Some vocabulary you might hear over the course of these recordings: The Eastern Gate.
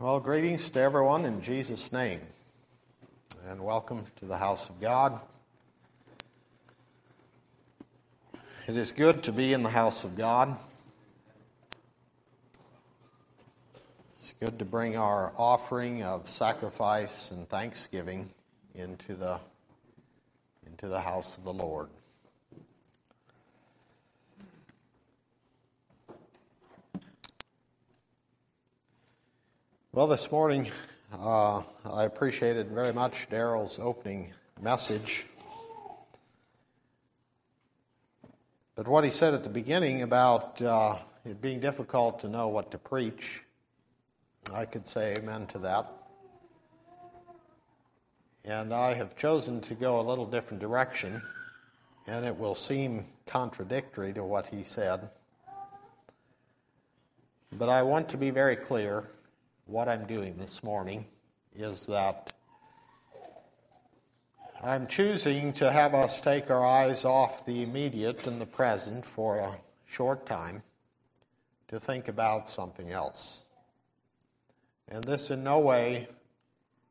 Well, greetings to everyone in Jesus' name, and welcome to the house of God. It is good to be in the house of God. It's good to bring our offering of sacrifice and thanksgiving into the house of the Lord. Well, this morning, I appreciated very much Daryl's opening message. But what he said at the beginning about it being difficult to know what to preach, I could say amen to that. And I have chosen to go a little different direction, and it will seem contradictory to what he said. But I want to be very clear. What I'm doing this morning is that I'm choosing to have us take our eyes off the immediate and the present for a short time to think about something else. And this in no way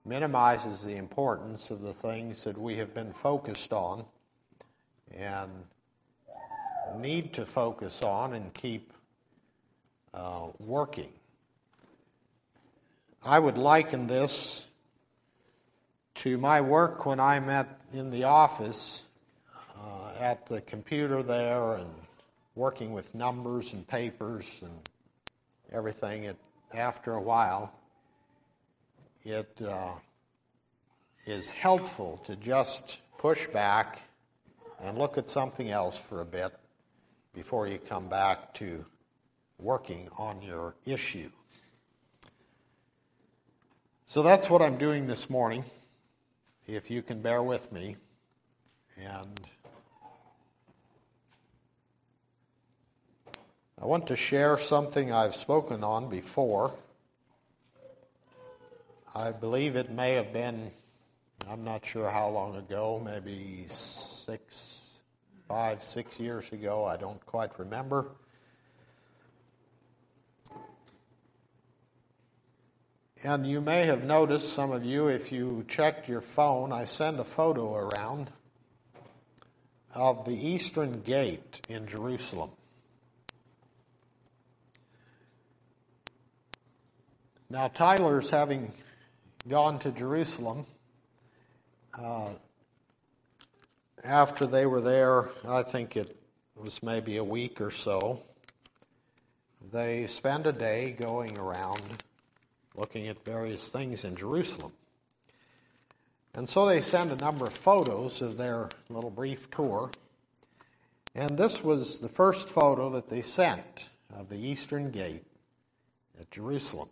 minimizes the importance of the things that we have been focused on and need to focus on and keep working. I would liken this to my work when I'm in the office at the computer there and working with numbers and papers and everything. After a while, it is helpful to just push back and look at something else for a bit before you come back to working on your issue. So that's what I'm doing this morning, if you can bear with me. And I want to share something I've spoken on before. I believe it may have been, I'm not sure how long ago, maybe 5, 6 years ago, I don't quite remember. And you may have noticed, some of you, if you checked your phone, I send a photo around of the Eastern Gate in Jerusalem. Now, Tyler's having gone to Jerusalem. After they were there, I think it was maybe a week or so, they spent a day going around looking at various things in Jerusalem. And so they sent a number of photos of their little brief tour. And this was the first photo that they sent of the Eastern Gate at Jerusalem.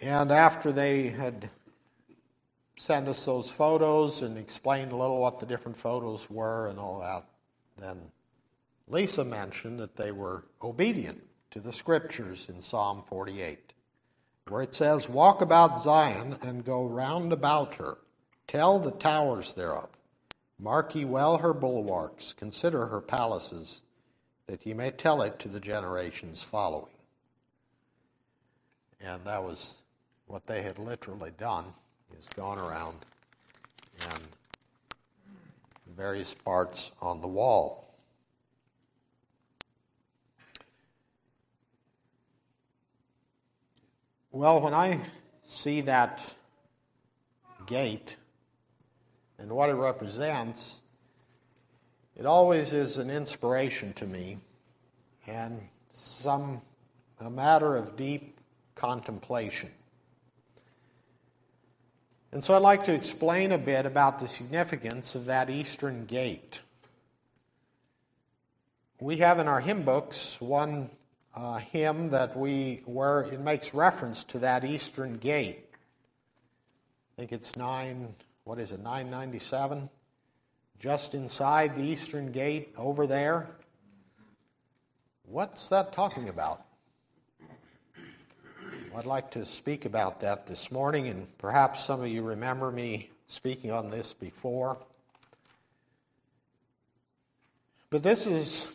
And after they had sent us those photos and explained a little what the different photos were and all that, then Lisa mentioned that they were obedient to the scriptures in Psalm 48, where it says, "Walk about Zion and go round about her, tell the towers thereof, mark ye well her bulwarks, consider her palaces, that ye may tell it to the generations following." And that was what they had literally done, is gone around and various parts on the wall. Well, when I see that gate and what it represents, it always is an inspiration to me and a matter of deep contemplation. And so I'd like to explain a bit about the significance of that Eastern Gate. We have in our hymn books one hymn where it makes reference to that Eastern Gate. I think it's 997? Just inside the Eastern Gate, over there. What's that talking about? I'd like to speak about that this morning, and perhaps some of you remember me speaking on this before. But this is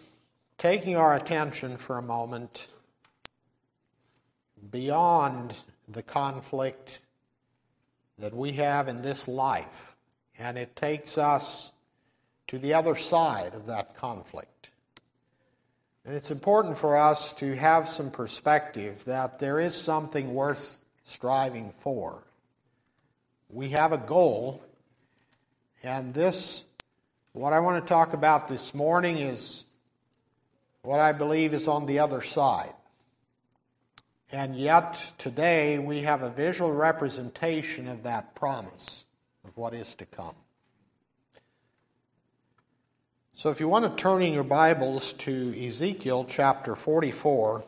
taking our attention for a moment beyond the conflict that we have in this life, and it takes us to the other side of that conflict. And it's important for us to have some perspective that there is something worth striving for. We have a goal, and this, what I want to talk about this morning is what I believe is on the other side. And yet, today, we have a visual representation of that promise of what is to come. So if you want to turn in your Bibles to Ezekiel chapter 44,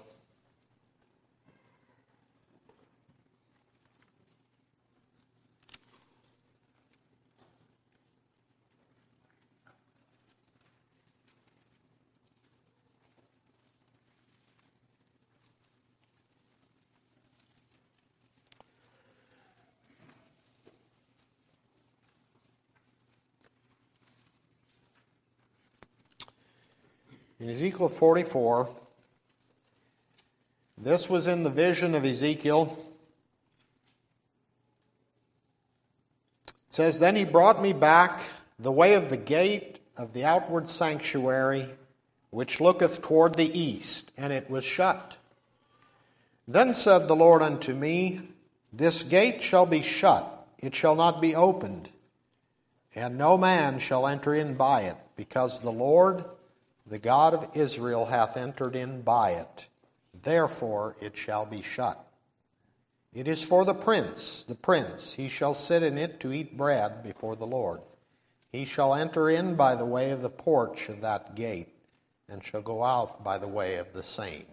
in Ezekiel 44, this was in the vision of Ezekiel. It says, "Then he brought me back the way of the gate of the outward sanctuary, which looketh toward the east, and it was shut. Then said the Lord unto me, This gate shall be shut, it shall not be opened, and no man shall enter in by it, because the Lord the God of Israel hath entered in by it, therefore it shall be shut. It is for the prince, he shall sit in it to eat bread before the Lord. He shall enter in by the way of the porch of that gate, and shall go out by the way of the same."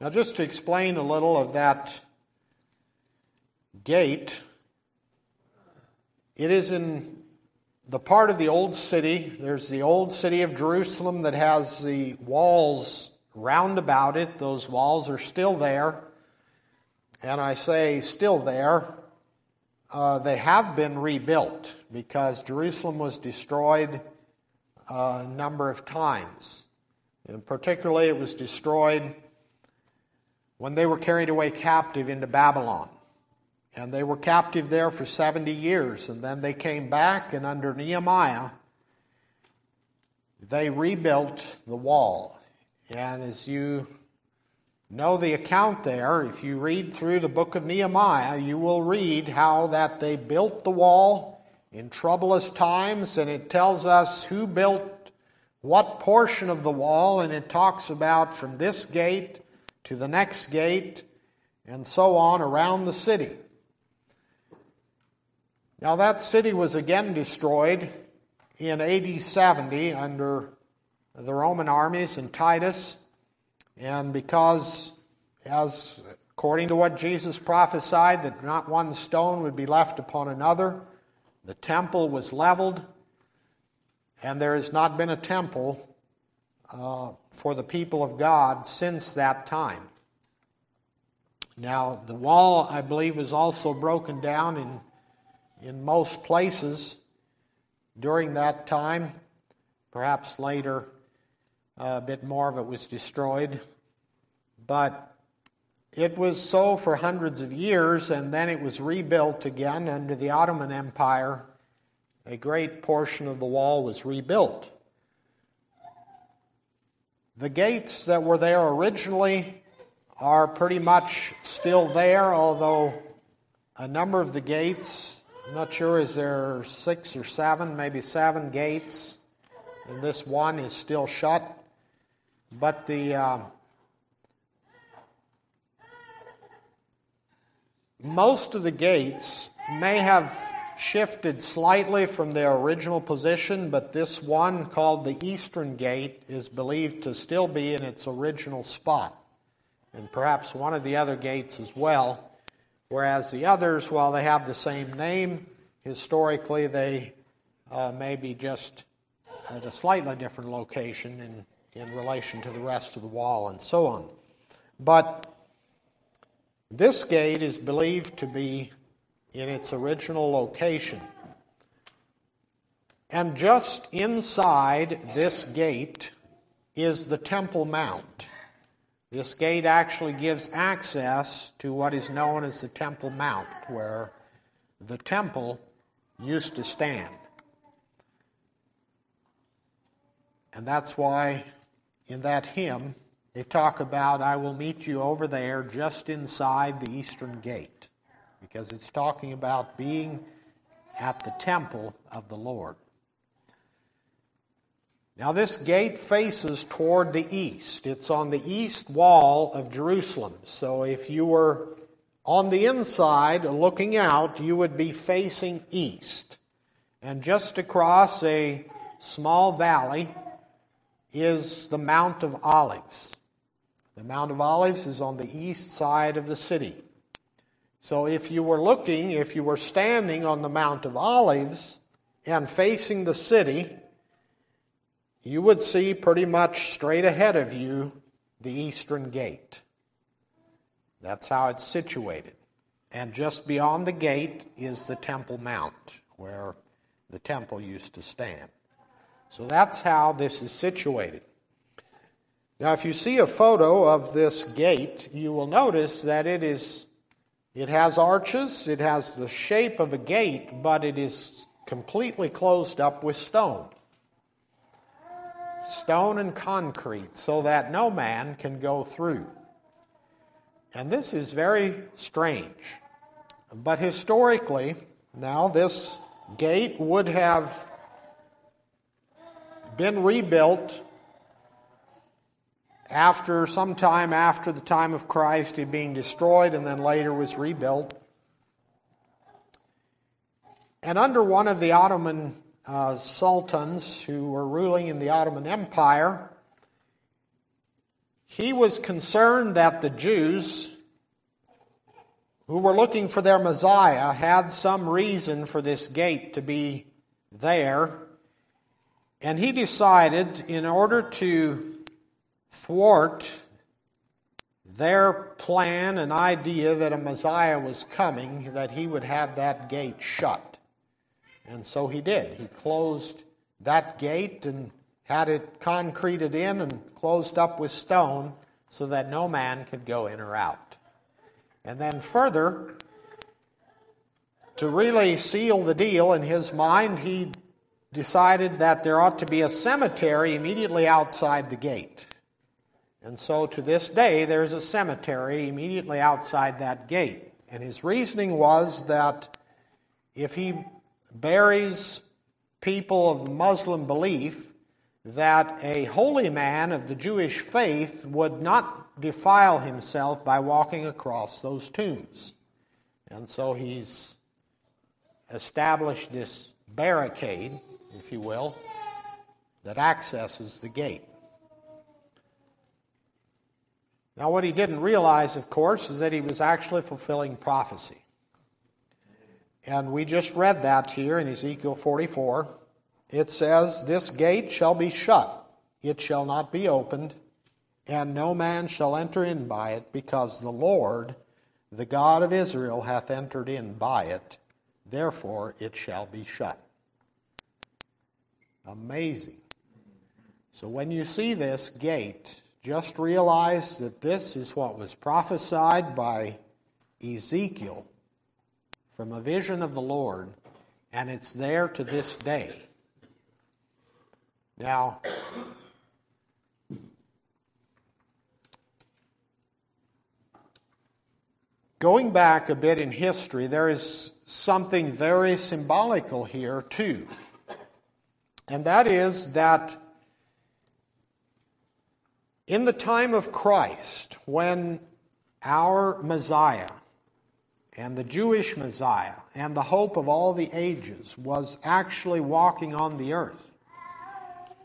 Now, just to explain a little of that gate, it is in the part of the old city. There's the old city of Jerusalem that has the walls round about it. Those walls are still there. And I say still there. They have been rebuilt because Jerusalem was destroyed a number of times. And particularly it was destroyed when they were carried away captive into Babylon. And they were captive there for 70 years. And then they came back, and under Nehemiah, they rebuilt the wall. And as you know the account there, if you read through the book of Nehemiah, you will read how that they built the wall in troublous times. And it tells us who built what portion of the wall. And it talks about from this gate to the next gate and so on around the city. Now that city was again destroyed in AD 70 under the Roman armies and Titus. And because, as according to what Jesus prophesied, that not one stone would be left upon another, the temple was leveled, and there has not been a temple for the people of God since that time. Now the wall, I believe, was also broken down in most places during that time. Perhaps later a bit more of it was destroyed. But it was so for hundreds of years, and then it was rebuilt again under the Ottoman Empire. A great portion of the wall was rebuilt. The gates that were there originally are pretty much still there, although a number of the gates, I'm not sure, is there 6 or 7, maybe 7 gates, and this one is still shut. But the most of the gates may have shifted slightly from their original position, but this one called the Eastern Gate is believed to still be in its original spot, and perhaps one of the other gates as well. Whereas the others, while they have the same name, historically they may be just at a slightly different location in relation to the rest of the wall and so on. But this gate is believed to be in its original location. And just inside this gate is the Temple Mount. This gate actually gives access to what is known as the Temple Mount, where the temple used to stand. And that's why in that hymn they talk about, I will meet you over there just inside the Eastern Gate, because it's talking about being at the temple of the Lord. Now this gate faces toward the east. It's on the east wall of Jerusalem. So if you were on the inside looking out, you would be facing east. And just across a small valley is the Mount of Olives. The Mount of Olives is on the east side of the city. So if you were looking, if you were standing on the Mount of Olives and facing the city, you would see pretty much straight ahead of you the Eastern Gate. That's how it's situated. And just beyond the gate is the Temple Mount, where the temple used to stand. So that's how this is situated. Now, if you see a photo of this gate, you will notice that it has arches, it has the shape of a gate, but it is completely closed up with stone. Stone and concrete, so that no man can go through. And this is very strange. But historically, now this gate would have been rebuilt after sometime after the time of Christ, it being destroyed and then later was rebuilt. And under one of the Ottoman sultans who were ruling in the Ottoman Empire, he was concerned that the Jews who were looking for their Messiah had some reason for this gate to be there, and he decided, in order to thwart their plan and idea that a Messiah was coming, that he would have that gate shut. And so he did. He closed that gate and had it concreted in and closed up with stone so that no man could go in or out. And then further, to really seal the deal in his mind, he decided that there ought to be a cemetery immediately outside the gate. And so to this day, there's a cemetery immediately outside that gate. And his reasoning was that if he buries people of Muslim belief, that a holy man of the Jewish faith would not defile himself by walking across those tombs. And so he's established this barricade, if you will, that accesses the gate. Now, what he didn't realize, of course, is that he was actually fulfilling prophecy. And we just read that here in Ezekiel 44. It says, "This gate shall be shut, it shall not be opened, and no man shall enter in by it, because the Lord, the God of Israel, hath entered in by it. Therefore it shall be shut." Amazing. So when you see this gate, just realize that this is what was prophesied by Ezekiel from a vision of the Lord, and it's there to this day. Now, going back a bit in history, there is something very symbolical here too. And that is that in the time of Christ, when our Messiah and the Jewish Messiah and the hope of all the ages was actually walking on the earth,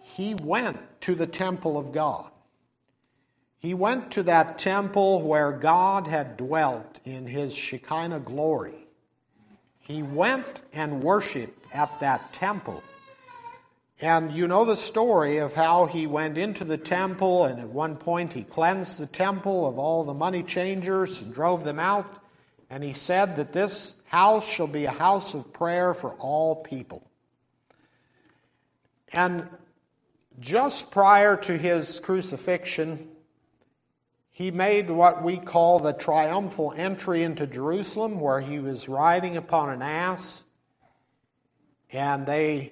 he went to the temple of God. He went to that temple where God had dwelt in his Shekinah glory. He went and worshiped at that temple. And you know the story of how he went into the temple, and at one point he cleansed the temple of all the money changers and drove them out. And he said that this house shall be a house of prayer for all people. And Just prior to his crucifixion, he made what we call the triumphal entry into Jerusalem, where he was riding upon an ass, and they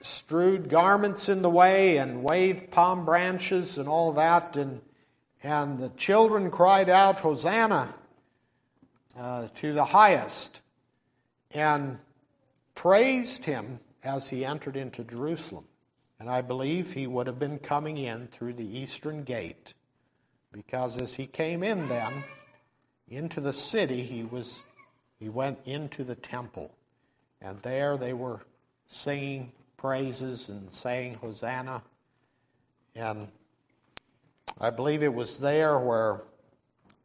strewed garments in the way and waved palm branches and all that, and the children cried out, "Hosanna to the highest," and praised him as he entered into Jerusalem. And I believe he would have been coming in through the Eastern Gate, because as he came in then into the city, he went into the temple, and there they were singing praises and saying Hosanna. And I believe it was there where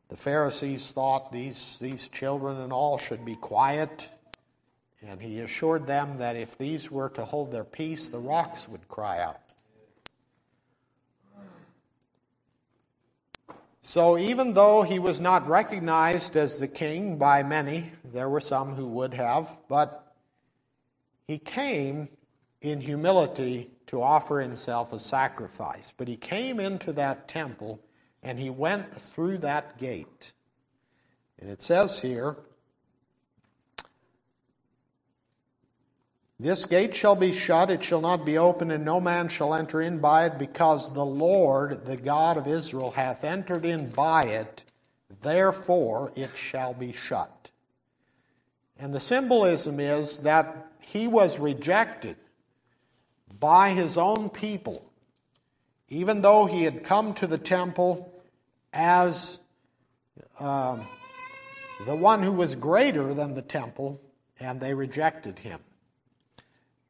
the Pharisees thought these children and all should be quiet. And he assured them that if these were to hold their peace, the rocks would cry out. So even though he was not recognized as the king by many, there were some who would have, but he came in humility to offer himself a sacrifice. But he came into that temple, and he went through that gate. And it says here, "This gate shall be shut, it shall not be opened, and no man shall enter in by it, because the Lord, the God of Israel, hath entered in by it, therefore it shall be shut." And the symbolism is that he was rejected by his own people, even though he had come to the temple as the one who was greater than the temple, and they rejected him.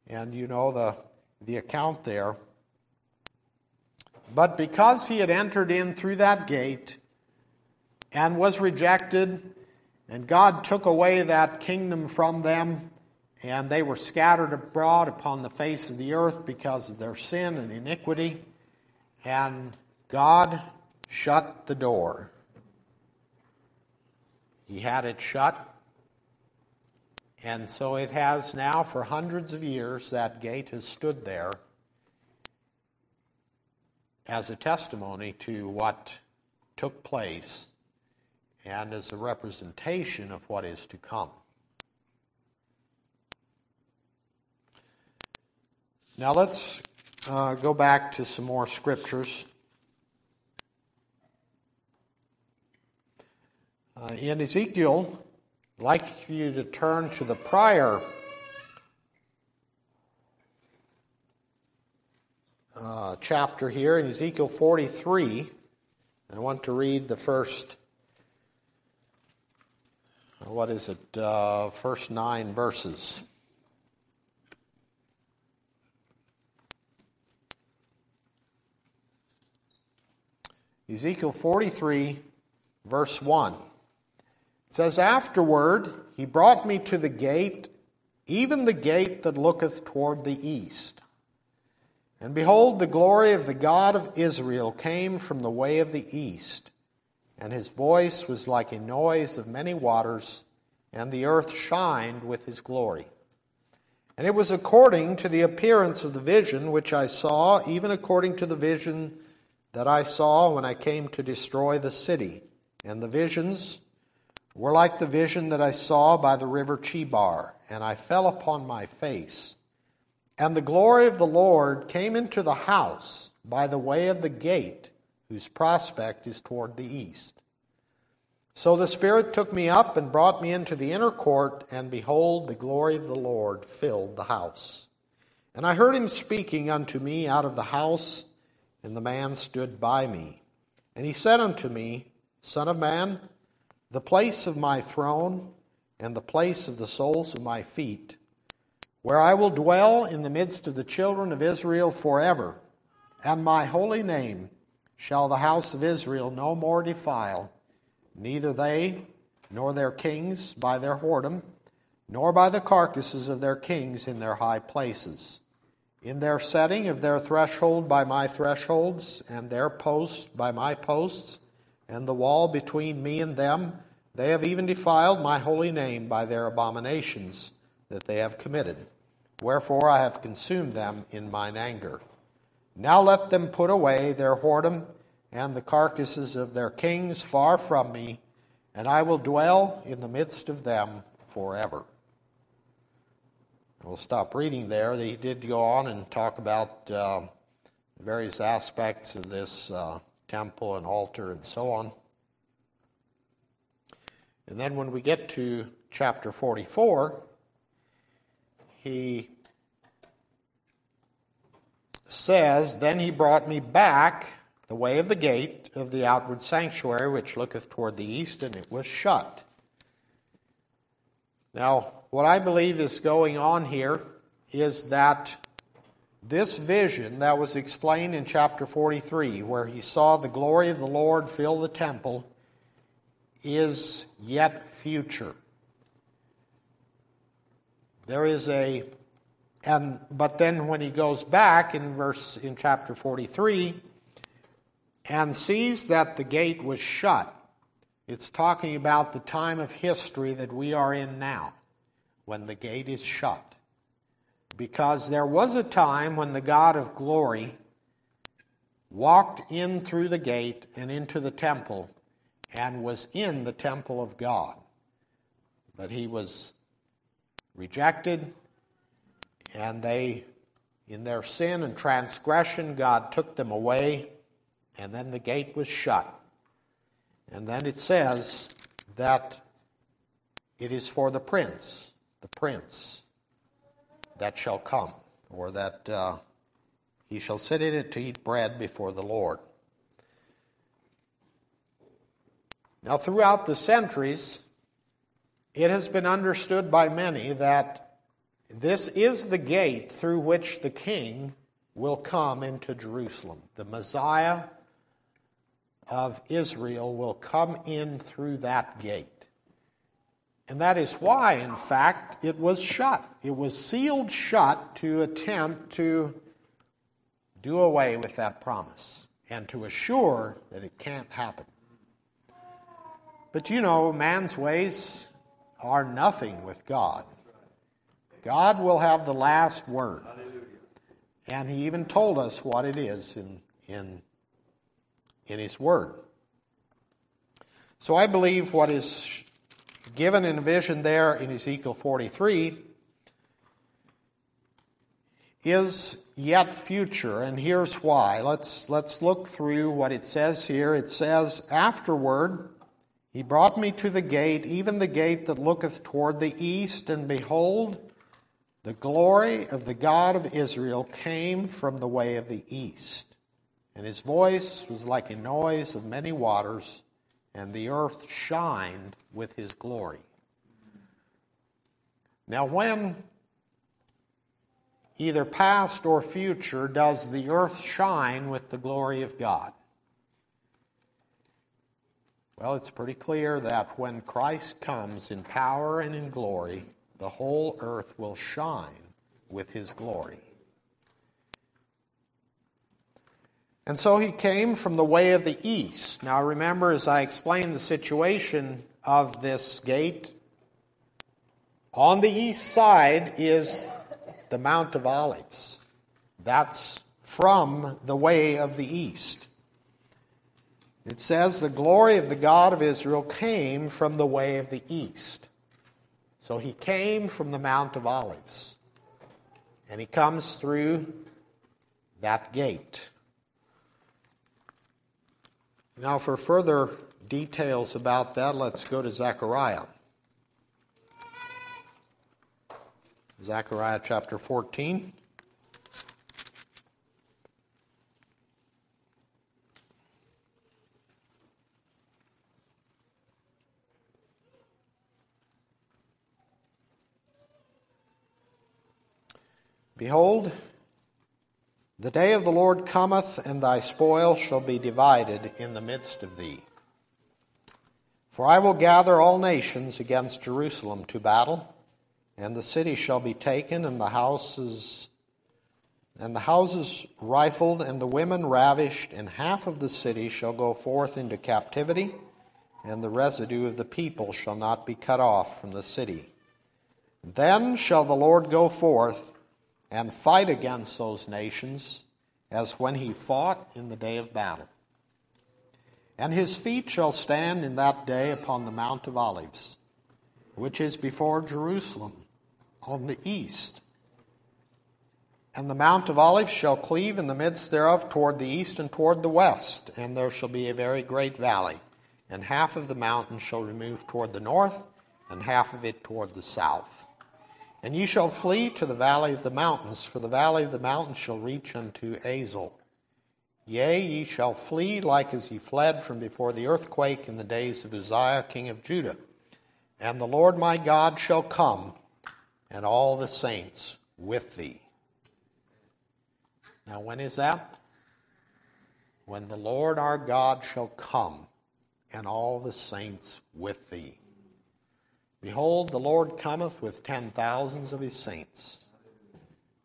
And you know the account there. But because he had entered in through that gate and was rejected, and God took away that kingdom from them, and they were scattered abroad upon the face of the earth because of their sin and iniquity, and God shut the door. He had it shut. And so it has now for hundreds of years, that gate has stood there as a testimony to what took place and as a representation of what is to come. Now let's go back to some more scriptures. In Ezekiel, I'd like for you to turn to the prior chapter here in Ezekiel 43. I want to read the first 9 verses. Ezekiel 43, verse 1. It says, "Afterward he brought me to the gate, even the gate that looketh toward the east. And behold, the glory of the God of Israel came from the way of the east, and his voice was like a noise of many waters, and the earth shined with his glory. And it was according to the appearance of the vision which I saw, even according to the vision that I saw when I came to destroy the city. And the visions were like the vision that I saw by the river Chebar, and I fell upon my face. And the glory of the Lord came into the house by the way of the gate, whose prospect is toward the east. So the Spirit took me up and brought me into the inner court, and behold, the glory of the Lord filled the house. And I heard him speaking unto me out of the house, and the man stood by me. And he said unto me, Son of man, the place of my throne, and the place of the soles of my feet, where I will dwell in the midst of the children of Israel forever, and my holy name shall the house of Israel no more defile, neither they nor their kings by their whoredom, nor by the carcasses of their kings in their high places, in their setting of their threshold by my thresholds, and their posts by my posts, and the wall between me and them, they have even defiled my holy name by their abominations that they have committed. Wherefore I have consumed them in mine anger. Now let them put away their whoredom and the carcasses of their kings far from me, and I will dwell in the midst of them forever." We'll stop reading there. He did go on and talk about various aspects of this temple and altar and so on. And then when we get to chapter 44, he says, "Then he brought me back the way of the gate of the outward sanctuary, which looketh toward the east, and it was shut." Now, what I believe is going on here is that this vision that was explained in chapter 43, where he saw the glory of the Lord fill the temple, is yet future. There is a, but then when he goes back in chapter 43 and sees that the gate was shut, it's talking about the time of history that we are in now, when the gate is shut. Because there was a time when the God of glory walked in through the gate and into the temple, and was in the temple of God. But he was rejected, and they, in their sin and transgression, God took them away, and then the gate was shut. And then it says that it is for the prince that shall come, or that he shall sit in it to eat bread before the Lord. Now, throughout the centuries, it has been understood by many that this is the gate through which the king will come into Jerusalem. The Messiah of Israel will come in through that gate. And that is why, in fact, it was shut. It was sealed shut to attempt to do away with that promise and to assure that it can't happen. But you know, man's ways are nothing with God. God will have the last word. And he even told us what it is in his word. So I believe what is given in a vision there in Ezekiel 43 is yet future, and here's why. Let's look through what it says here. It says, "Afterward, he brought me to the gate, even the gate that looketh toward the east, and behold, the glory of the God of Israel came from the way of the east. And his voice was like a noise of many waters, and the earth shined with his glory." Now, when either past or future does the earth shine with the glory of God? Well, it's pretty clear that when Christ comes in power and in glory, the whole earth will shine with his glory. And so he came from the way of the east. Now remember, as I explained the situation of this gate, on the east side is the Mount of Olives. That's from the way of the east. It says, "The glory of the God of Israel came from the way of the east." So he came from the Mount of Olives. And he comes through that gate. Now, for further details about that, let's go to Zechariah. Zechariah chapter 14. "Behold, the day of the Lord cometh, and thy spoil shall be divided in the midst of thee. For I will gather all nations against Jerusalem to battle, and the city shall be taken, and the houses rifled, and the women ravished, and half of the city shall go forth into captivity, and the residue of the people shall not be cut off from the city. Then shall the Lord go forth, and fight against those nations as when he fought in the day of battle. And his feet shall stand in that day upon the Mount of Olives, which is before Jerusalem, on the east. And the Mount of Olives shall cleave in the midst thereof toward the east and toward the west, and there shall be a very great valley, and half of the mountain shall remove toward the north, and half of it toward the south. And ye shall flee to the valley of the mountains, for the valley of the mountains shall reach unto Azel. Yea, ye shall flee like as ye fled from before the earthquake in the days of Uzziah king of Judah. And the Lord my God shall come, and all the saints with thee. Now when is that? When the Lord our God shall come, and all the saints with thee. Behold, the Lord cometh with 10,000s of his saints,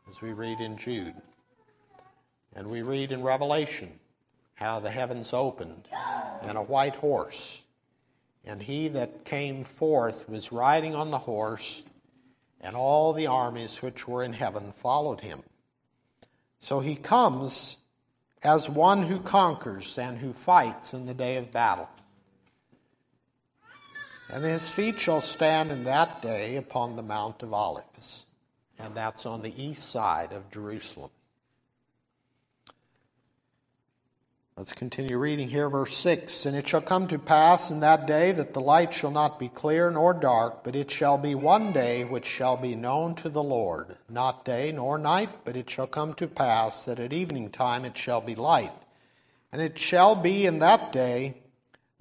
as we read in Jude. And we read in Revelation how the heavens opened, and a white horse. And he that came forth was riding on the horse, and all the armies which were in heaven followed him. So he comes as one who conquers and who fights in the day of battle. And his feet shall stand in that day upon the Mount of Olives. And that's on the east side of Jerusalem. Let's continue reading here, verse 6. And it shall come to pass in that day that the light shall not be clear nor dark, but it shall be one day which shall be known to the Lord, not day nor night, but it shall come to pass that at evening time it shall be light. And it shall be in that day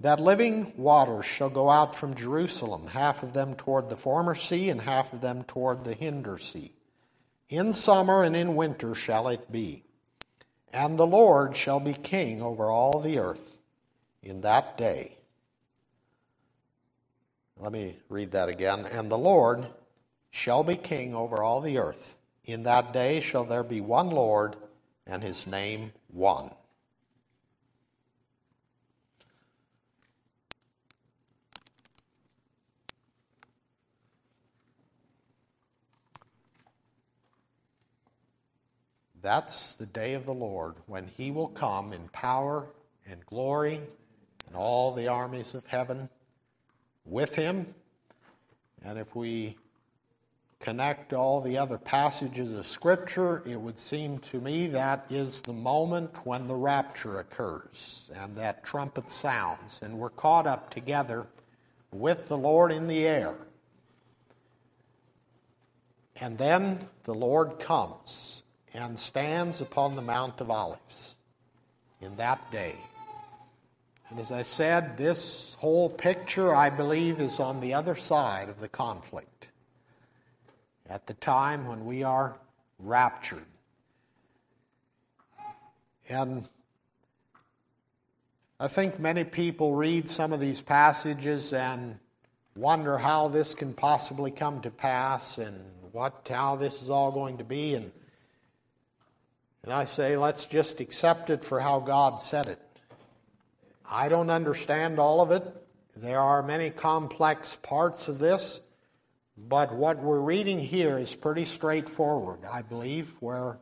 that living waters shall go out from Jerusalem, half of them toward the former sea, and half of them toward the hinder sea. In summer and in winter shall it be. And the Lord shall be king over all the earth in that day. Let me read that again. And the Lord shall be king over all the earth. In that day shall there be one Lord, and his name one. That's the day of the Lord, when he will come in power and glory, and all the armies of heaven with him. And if we connect all the other passages of Scripture, it would seem to me that is the moment when the rapture occurs, and that trumpet sounds, and we're caught up together with the Lord in the air. And then the Lord comes and stands upon the Mount of Olives in that day. And as I said, this whole picture, I believe, is on the other side of the conflict, at the time when we are raptured. And I think many people read some of these passages and wonder how this can possibly come to pass, and how this is all going to be, And I say, let's just accept it for how God said it. I don't understand all of it. There are many complex parts of this, but what we're reading here is pretty straightforward, I believe, where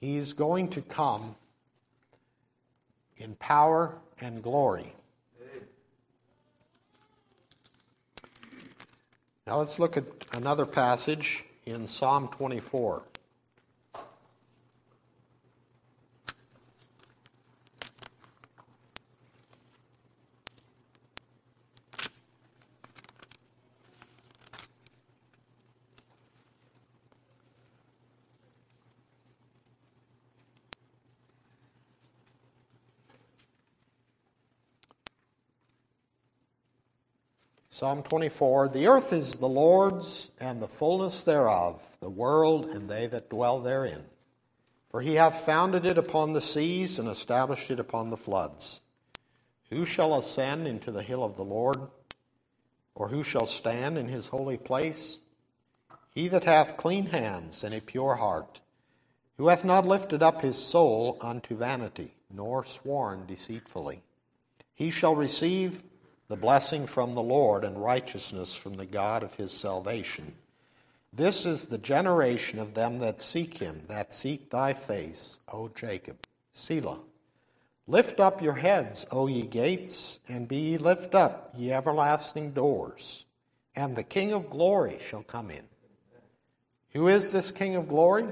he's going to come in power and glory. Now let's look at another passage in Psalm 24. Psalm 24, the earth is the Lord's, and the fullness thereof, the world and they that dwell therein. For he hath founded it upon the seas, and established it upon the floods. Who shall ascend into the hill of the Lord? Or who shall stand in his holy place? He that hath clean hands and a pure heart, who hath not lifted up his soul unto vanity, nor sworn deceitfully. He shall receive the blessing from the Lord, and righteousness from the God of his salvation. This is the generation of them that seek him, that seek thy face, O Jacob. Selah. Lift up your heads, O ye gates, and be ye lift up, ye everlasting doors, and the King of glory shall come in. Who is this King of glory?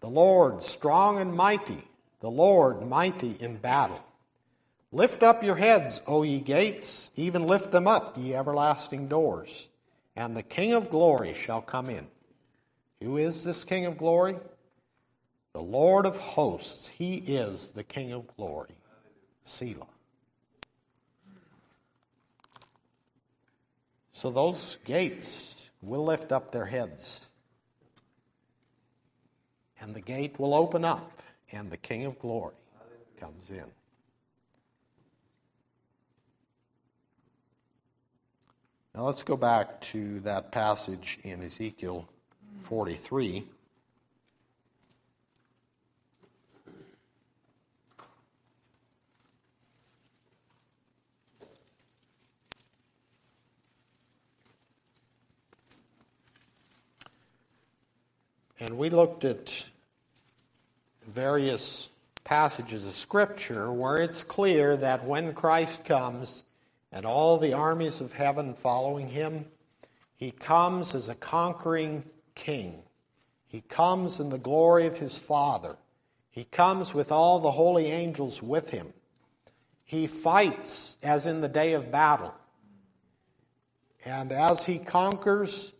The Lord, strong and mighty, the Lord, mighty in battle. Lift up your heads, O ye gates, even lift them up, ye everlasting doors, and the King of glory shall come in. Who is this King of glory? The Lord of hosts, he is the King of glory. Selah. So those gates will lift up their heads, and the gate will open up, and the King of glory comes in. Now let's go back to that passage in Ezekiel 43. And we looked at various passages of Scripture where it's clear that when Christ comes, and all the armies of heaven following him, he comes as a conquering king. He comes in the glory of his Father. He comes with all the holy angels with him. He fights as in the day of battle. And as he conquers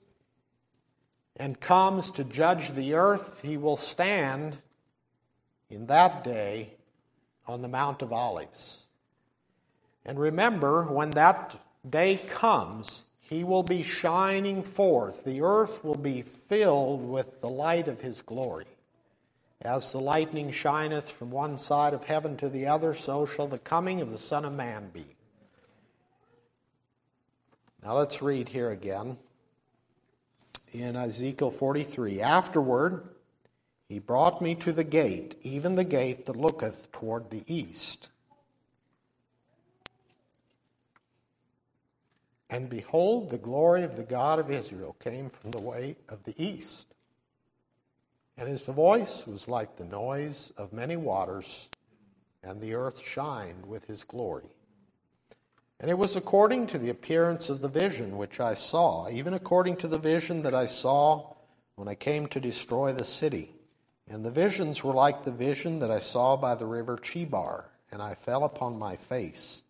and comes to judge the earth, he will stand in that day on the Mount of Olives. And remember, when that day comes, he will be shining forth. The earth will be filled with the light of his glory. As the lightning shineth from one side of heaven to the other, so shall the coming of the Son of Man be. Now let's read here again in Ezekiel 43. Afterward, he brought me to the gate, even the gate that looketh toward the east. And behold, the glory of the God of Israel came from the way of the east. And his voice was like the noise of many waters, and the earth shined with his glory. And it was according to the appearance of the vision which I saw, even according to the vision that I saw when I came to destroy the city. And the visions were like the vision that I saw by the river Chebar, and I fell upon my face.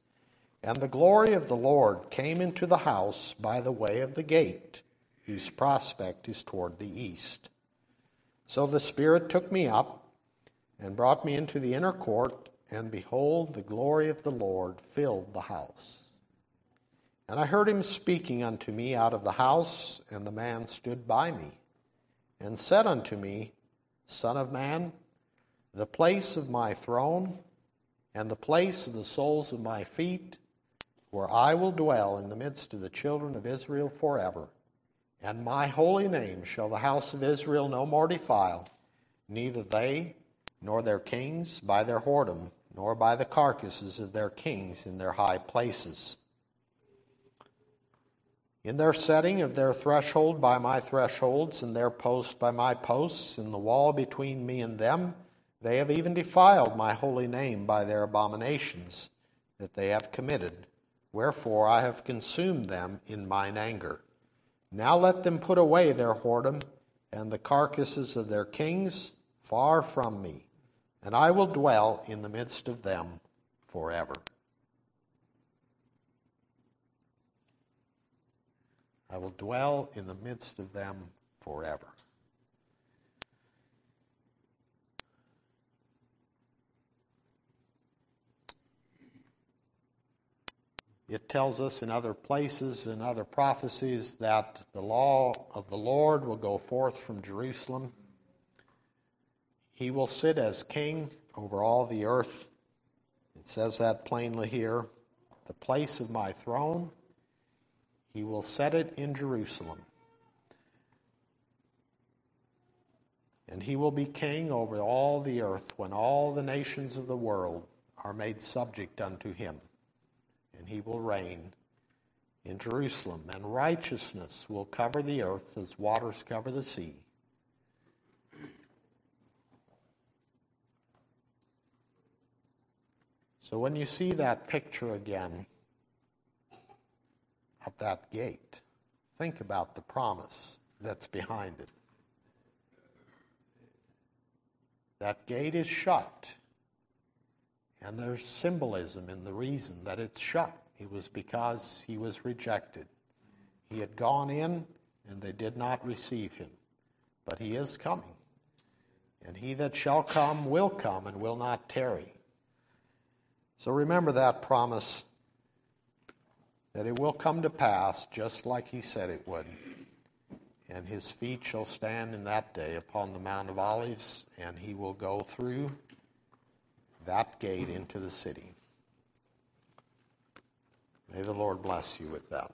And the glory of the Lord came into the house by the way of the gate, whose prospect is toward the east. So the Spirit took me up and brought me into the inner court, and behold, the glory of the Lord filled the house. And I heard him speaking unto me out of the house, and the man stood by me, and said unto me, Son of man, the place of my throne, and the place of the soles of my feet, where I will dwell in the midst of the children of Israel forever. And my holy name shall the house of Israel no more defile, neither they nor their kings by their whoredom, nor by the carcasses of their kings in their high places. In their setting of their threshold by my thresholds, and their post by my posts, and the wall between me and them, they have even defiled my holy name by their abominations that they have committed. Wherefore I have consumed them in mine anger. Now let them put away their whoredom and the carcasses of their kings far from me, and I will dwell in the midst of them forever. I will dwell in the midst of them forever. It tells us in other places, in other prophecies, that the law of the Lord will go forth from Jerusalem. He will sit as king over all the earth. It says that plainly here. The place of my throne, he will set it in Jerusalem. And he will be king over all the earth when all the nations of the world are made subject unto him. And he will reign in Jerusalem, and righteousness will cover the earth as waters cover the sea. So when you see that picture again of that gate, think about the promise that's behind it. That gate is shut, and there's symbolism in the reason that it's shut. It was because he was rejected. He had gone in, and they did not receive him. But he is coming, and he that shall come, and will not tarry. So remember that promise that it will come to pass just like he said it would. And his feet shall stand in that day upon the Mount of Olives, and he will go through that gate into the city. May the Lord bless you with that.